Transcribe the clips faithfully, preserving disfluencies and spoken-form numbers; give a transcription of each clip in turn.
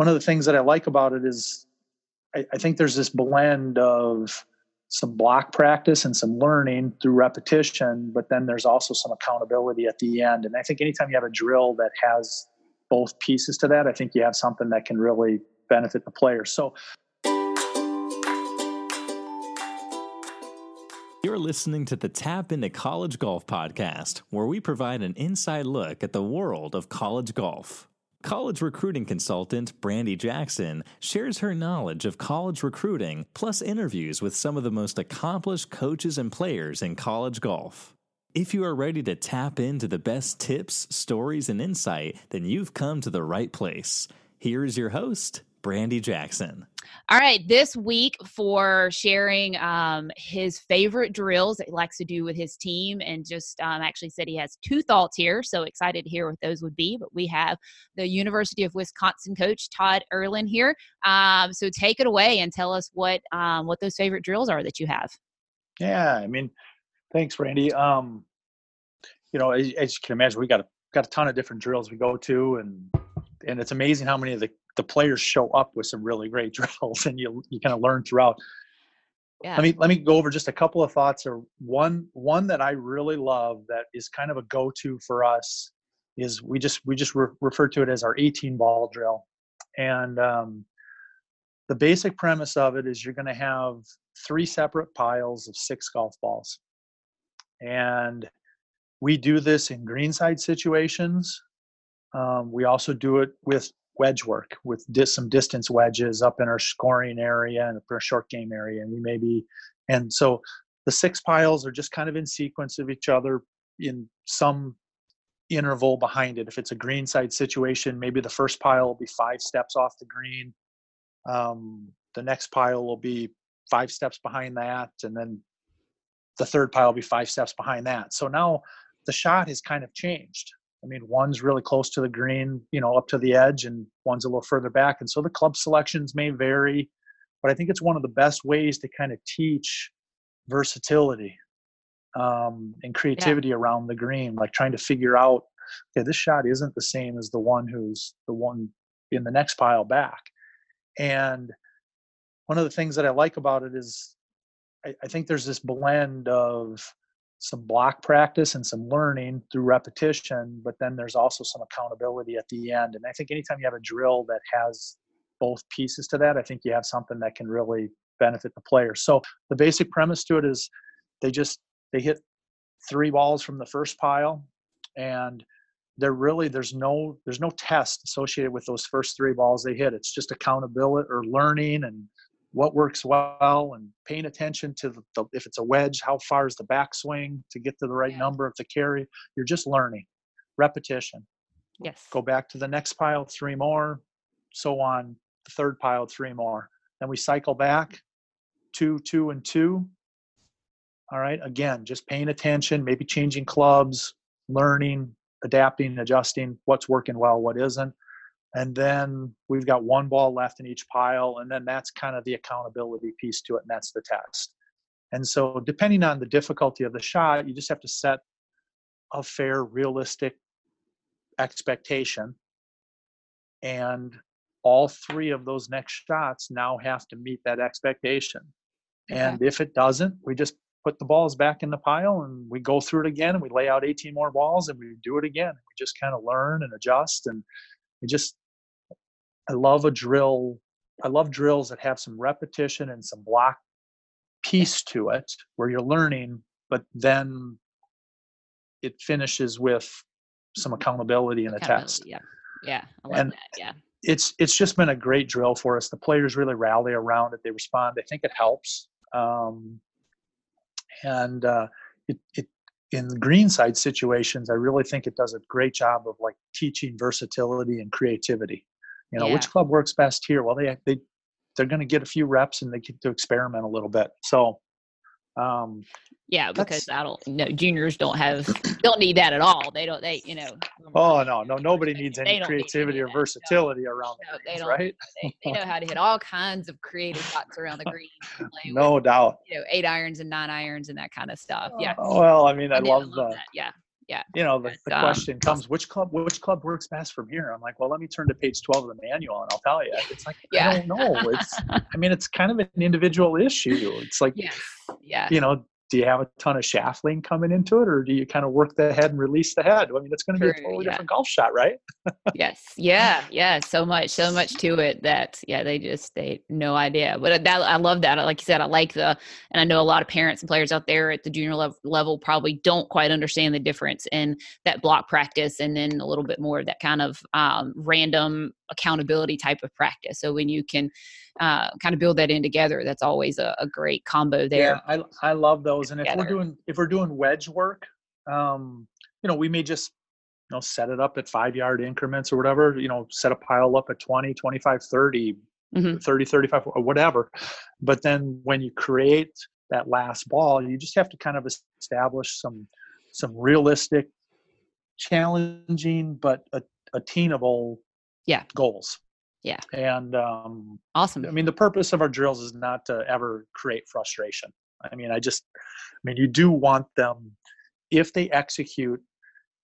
one of the things that I like about it is I, I think there's this blend of some block practice and some learning through repetition, but then there's also some accountability at the end. And I think anytime you have a drill that has both pieces to that, I think you have something that can really benefit the player. So you're listening to the Tap Into College Golf podcast, where we provide an inside look at the world of college golf. College recruiting consultant Brandi Jackson shares her knowledge of college recruiting, plus interviews with some of the most accomplished coaches and players in college golf. If you are ready to tap into the best tips, stories, and insight, then you've come to the right place. Here is your host, Brandi Jackson. All right. This week, for sharing um, his favorite drills that he likes to do with his team, and just um, actually said he has two thoughts here. So excited to hear what those would be. But we have the University of Wisconsin coach, Todd Oehrlein, here. Um, so take it away and tell us what um, what those favorite drills are that you have. Yeah. I mean, thanks, Brandi. Um, you know, as, as you can imagine, we got a, got a ton of different drills we go to, and and it's amazing how many of the the players show up with some really great drills, and you you kind of learn throughout. Yeah. Let me let me go over just a couple of thoughts. Or one one that I really love that is kind of a go-to for us is we just we just re- refer to it as our eighteen ball drill. And um, the basic premise of it is you're going to have three separate piles of six golf balls, and we do this in greenside situations. Um, we also do it with wedge work, with dis- some distance wedges up in our scoring area and our short game area. And we maybe, and so the six piles are just kind of in sequence of each other in some interval behind it. If it's a greenside situation, maybe the first pile will be five steps off the green. Um, the next pile will be five steps behind that. And then the third pile will be five steps behind that. So now the shot has kind of changed. I mean, one's really close to the green, you know, up to the edge, and one's a little further back. And so the club selections may vary, but I think it's one of the best ways to kind of teach versatility um, and creativity yeah. around the green, like trying to figure out, okay, this shot isn't the same as the one who's the one in the next pile back. And one of the things that I like about it is I, I think there's this blend of some block practice and some learning through repetition, but then there's also some accountability at the end. And I think anytime you have a drill that has both pieces to that, I think you have something that can really benefit the player. So the basic premise to it is they just, they hit three balls from the first pile, and they're really, there's no, there's no test associated with those first three balls they hit. It's just accountability or learning and what works well, and paying attention to the, the, if it's a wedge, how far is the backswing to get to the right yeah. number of the carry. You're just learning. Repetition. Yes. Go back to the next pile, three more, so on. The third pile, three more. Then we cycle back, two, two, and two. All right. Again, just paying attention, maybe changing clubs, learning, adapting, adjusting, what's working well, what isn't. And then we've got one ball left in each pile. And then that's kind of the accountability piece to it. And that's the test. And so depending on the difficulty of the shot, you just have to set a fair, realistic expectation. And all three of those next shots now have to meet that expectation. Okay. And if it doesn't, we just put the balls back in the pile, and we go through it again, and we lay out eighteen more balls, and we do it again. We just kind of learn and adjust. And it just, I love a drill. I love drills that have some repetition and some block piece to it where you're learning, but then it finishes with some accountability and a test. Yeah. Yeah. I love and that. Yeah. It's, it's just been a great drill for us. The players really rally around it. They respond. I think it helps. Um, and uh, it, it, in greenside situations, I really think it does a great job of like teaching versatility and creativity. You know, yeah. which club works best here? Well, they, they, they're going to get a few reps, and they get to experiment a little bit. So, um, yeah, because I don't know, juniors don't have, don't need that at all. They don't, they, you know. Oh, no, no, nobody needs any creativity need any or versatility no, around no, the greens, they don't, right? They, they know how to hit all kinds of creative shots around the green. No with, doubt. You know, eight irons and nine irons and that kind of stuff. Yeah. Oh, well, I mean, I, I love, love the, that. Yeah. yeah. You know, the, the um, question comes, which club, which club works best from here? I'm like, well, let me turn to page twelve of the manual and I'll tell you. It's like, yeah. I don't know. It's, I mean, it's kind of an individual issue. It's like, yes. Yes. you know, do you have a ton of shaft-lean coming into it, or do you kind of work the head and release the head? I mean, it's going to be a totally yeah. different golf shot, right? Yes. Yeah. Yeah. So much, so much to it that, yeah, they just, they no idea, but that, I love that. Like you said, I like the, and I know a lot of parents and players out there at the junior level, level probably don't quite understand the difference in that block practice. And then a little bit more of that kind of um, random accountability type of practice. So when you can uh, kind of build that in together, that's always a, a great combo there. Yeah, I, I love those. And if we're doing, if we're doing wedge work, um, you know, we may just, you know, set it up at five yard increments or whatever, you know, set a pile up at twenty, twenty-five, thirty, mm-hmm. thirty, thirty-five, or whatever. But then when you create that last ball, you just have to kind of establish some, some realistic, challenging, but attainable yeah. goals. Yeah. And, um, awesome. I mean, the purpose of our drills is not to ever create frustration. I mean, I just, I mean, you do want them, if they execute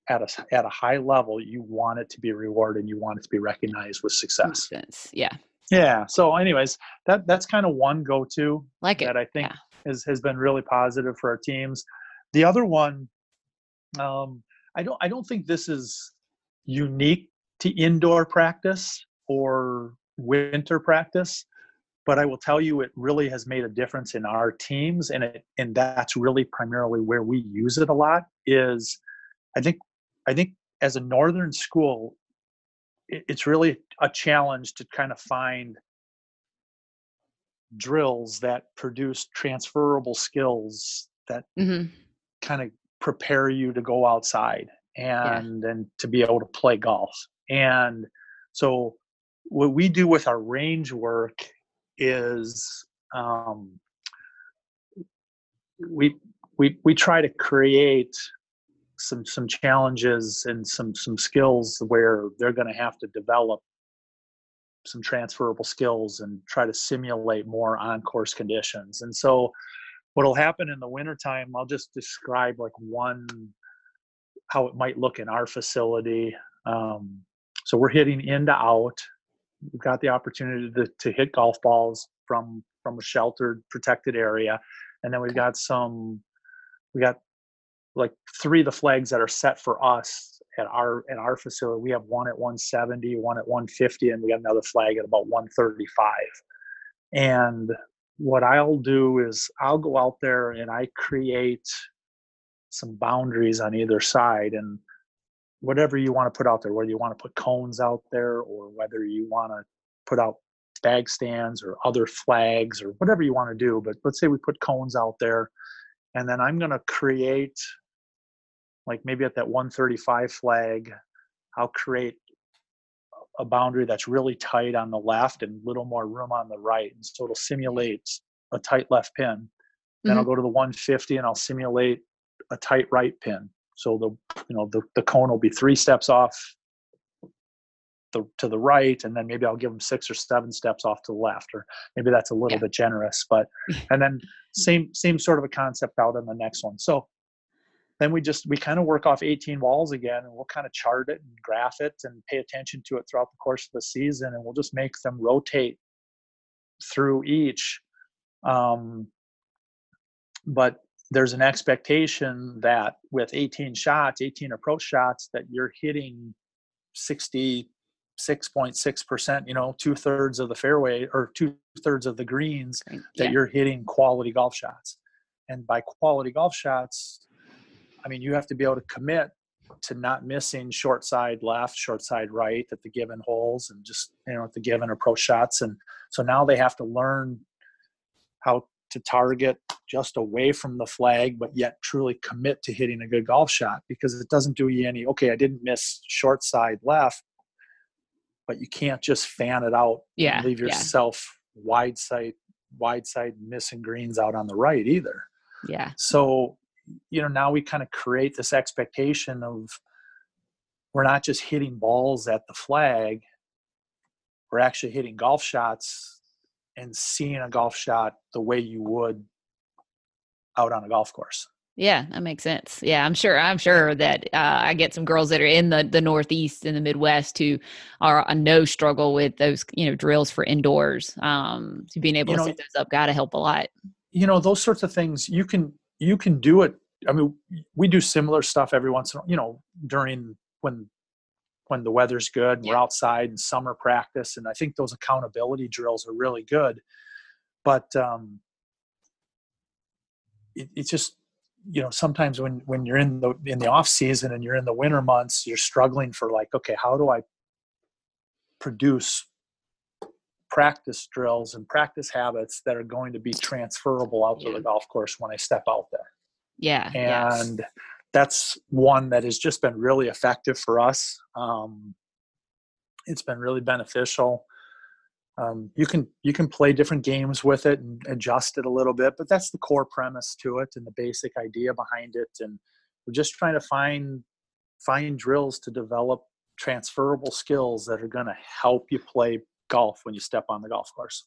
at a, at a high level, you want it to be rewarded and you want it to be recognized with success. Yeah. Yeah. So anyways, that, that's kind of one go-to like that it. I think yeah. is, has been really positive for our teams. The other one, um, I don't, I don't think this is unique to indoor practice or winter practice. But I will tell you, it really has made a difference in our teams. And it, and that's really primarily where we use it a lot is, I think, I think as a northern school, it, it's really a challenge to kind of find drills that produce transferable skills that mm-hmm. kind of prepare you to go outside and, yeah. and to be able to play golf. And so what we do with our range work is um, we we we try to create some some challenges and some some skills where they're going to have to develop some transferable skills and try to simulate more on-course conditions. And so what'll happen in the wintertime, I'll just describe like one, how it might look in our facility. Um, so we're hitting in to out. We've got the opportunity to, to hit golf balls from, from a sheltered, protected area. And then we've got some, we got like three of the flags that are set for us at our, at our facility. We have one at one seventy, one at one fifty, and we got another flag at about one thirty-five. And what I'll do is I'll go out there and I create some boundaries on either side, and whatever you want to put out there, whether you want to put cones out there or whether you want to put out bag stands or other flags or whatever you want to do. But let's say we put cones out there, and then I'm going to create, like maybe at that one thirty-five flag, I'll create a boundary that's really tight on the left and little more room on the right. And so it'll simulate a tight left pin. Mm-hmm. Then I'll go to the one fifty and I'll simulate a tight right pin. So the, you know, the, the cone will be three steps off the, to the right. And then maybe I'll give them six or seven steps off to the left, or maybe that's a little yeah. bit generous, but, and then same, same sort of a concept out on the next one. So then we just, we kind of work off eighteen walls again, and we'll kind of chart it and graph it and pay attention to it throughout the course of the season. And we'll just make them rotate through each. Um, but there's an expectation that with eighteen shots, eighteen approach shots, that you're hitting sixty-six point six percent, you know, two thirds of the fairway or two thirds of the greens, that yeah. you're hitting quality golf shots. And by quality golf shots, I mean, you have to be able to commit to not missing short side left, short side right at the given holes, and just, you know, at the given approach shots. And so now they have to learn how to target just away from the flag, but yet truly commit to hitting a good golf shot, because it doesn't do you any, okay, I didn't miss short side left, but you can't just fan it out yeah, and leave yourself yeah. wide side, wide side missing greens out on the right either. Yeah. So, you know, now we kind of create this expectation of, we're not just hitting balls at the flag, we're actually hitting golf shots and seeing a golf shot the way you would out on a golf course. Yeah, that makes sense. Yeah, I'm sure. I'm sure that uh, I get some girls that are in the, the Northeast and the Midwest who are I know struggle with those, you know, drills for indoors. Um, so being able you to know, set those up got to help a lot. You know, those sorts of things. You can you can do it. I mean, we do similar stuff every once in a while. You know, during when when the weather's good, yeah. we're outside in summer practice, and I think those accountability drills are really good. But um, it, it's just. You know, sometimes when, when you're in the, in the off season and you're in the winter months, you're struggling for like, okay, how do I produce practice drills and practice habits that are going to be transferable out yeah. to the golf course when I step out there? Yeah. And yes. that's one that has just been really effective for us. Um, it's been really beneficial. Um, you can, you can play different games with it and adjust it a little bit, but that's the core premise to it and the basic idea behind it. And we're just trying to find, find drills to develop transferable skills that are going to help you play golf when you step on the golf course.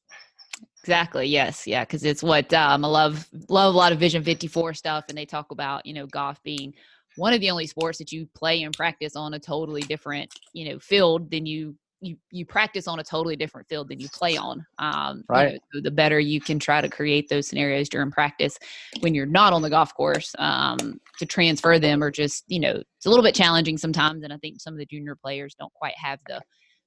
Exactly. Yes. Yeah. Cause it's what, um, I love, love a lot of Vision fifty-four stuff. And they talk about, you know, golf being one of the only sports that you play and practice on a totally different, you know, field than you you you practice on a totally different field than you play on. Um, right. You know, so the better you can try to create those scenarios during practice when you're not on the golf course, um, to transfer them or just, you know, it's a little bit challenging sometimes. And I think some of the junior players don't quite have the,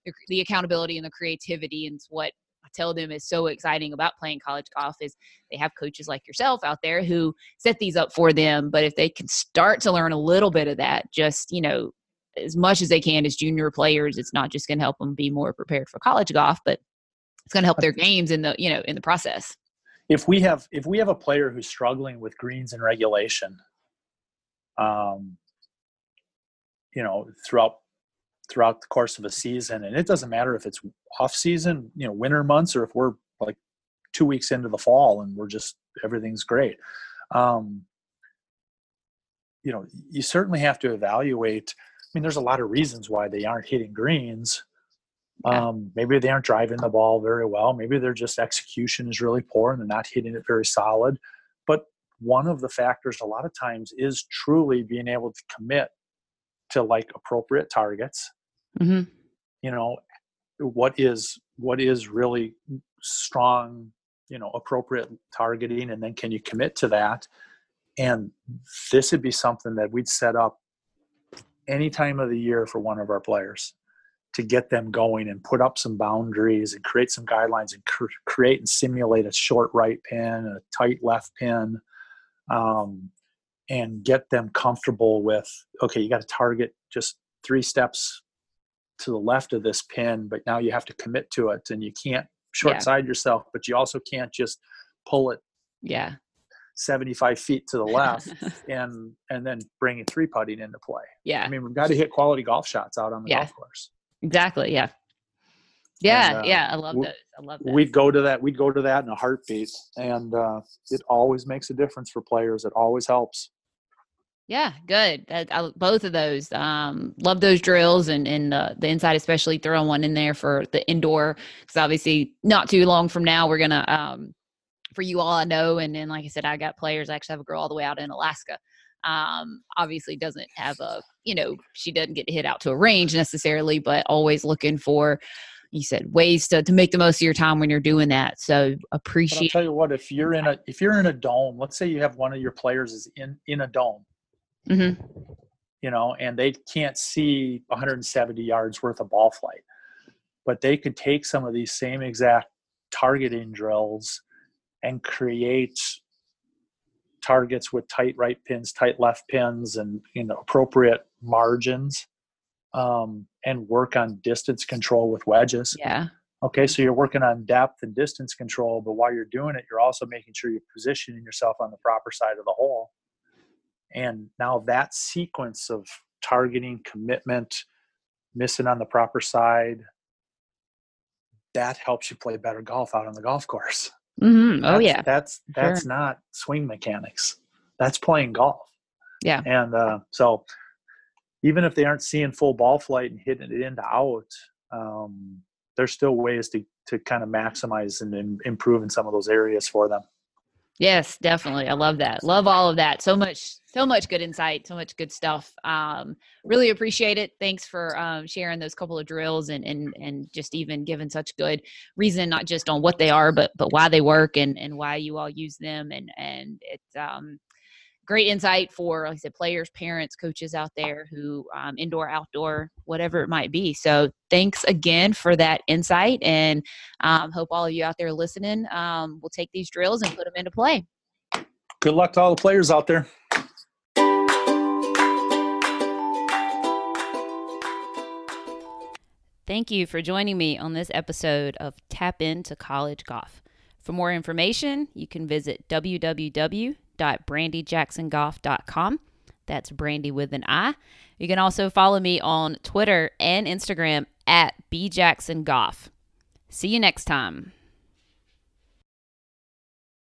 the, the accountability and the creativity. And what I tell them is so exciting about playing college golf is they have coaches like yourself out there who set these up for them. But if they can start to learn a little bit of that, just, you know, as much as they can as junior players, it's not just going to help them be more prepared for college golf, but it's going to help their games in the, you know, in the process. If we have, if we have a player who's struggling with greens and regulation, um, you know, throughout, throughout the course of a season, and it doesn't matter if it's off season, you know, winter months, or if we're like two weeks into the fall and we're just, everything's great. Um, you know, you certainly have to evaluate, I mean, there's a lot of reasons why they aren't hitting greens. Um, maybe they aren't driving the ball very well. Maybe their just execution is really poor and they're not hitting it very solid. But one of the factors a lot of times is truly being able to commit to like appropriate targets. Mm-hmm. You know, what is, what is really strong, you know, appropriate targeting, and then can you commit to that? And this would be something that we'd set up any time of the year for one of our players to get them going and put up some boundaries and create some guidelines and cr- create and simulate a short right pin and a tight left pin, um, and get them comfortable with, okay, you got to target just three steps to the left of this pin, but now you have to commit to it, and you can't short side yeah. yourself, but you also can't just pull it. Yeah. seventy-five feet to the left and and then bringing three putting into play. Yeah. I mean, we've got to hit quality golf shots out on the yeah. golf course. Exactly. Yeah. Yeah. And, uh, yeah. I love that. I love that. We'd go to that. We'd go to that in a heartbeat. And uh, it always makes a difference for players. It always helps. Yeah. Good. I, I, both of those. Um, love those drills and, and uh, the inside, especially throwing one in there for the indoor, because obviously not too long from now, we're going to, um, for you all I know. And then, like I said, I got players. I actually have a girl all the way out in Alaska. Um, obviously doesn't have a, you know, she doesn't get to hit out to a range necessarily, but always looking for, you said, ways to, to make the most of your time when you're doing that. So appreciate. But I'll tell you what, if you're in a, if you're in a dome, let's say you have one of your players is in, in a dome, mm-hmm. you know, and they can't see one hundred seventy yards worth of ball flight, but they could take some of these same exact targeting drills and create targets with tight right pins, tight left pins, and, you know, appropriate margins, um, and work on distance control with wedges. Yeah. Okay, so you're working on depth and distance control, but while you're doing it, you're also making sure you're positioning yourself on the proper side of the hole. And now that sequence of targeting, commitment, missing on the proper side, that helps you play better golf out on the golf course. Mm-hmm. Oh that's, yeah. That's, that's sure. not swing mechanics. That's playing golf. Yeah. And, uh, so even if they aren't seeing full ball flight and hitting it into out, um, there's still ways to, to kind of maximize and, and improve in some of those areas for them. Yes, definitely. I love that. Love all of that. So much, so much good insight, so much good stuff. Um, really appreciate it. Thanks for um, sharing those couple of drills and, and, and just even giving such good reason, not just on what they are, but, but why they work and, and why you all use them. And, and it's um, great insight for, like I said, players, parents, coaches out there who um, indoor, outdoor, whatever it might be. So thanks again for that insight, and um, hope all of you out there listening um, will take these drills and put them into play. Good luck to all the players out there. Thank you for joining me on this episode of Tap Into College Golf. For more information, you can visit w w w dot brandi jackson golf dot com. That's Brandi with an I. You can also follow me on Twitter and Instagram at b jackson golf. See you next time.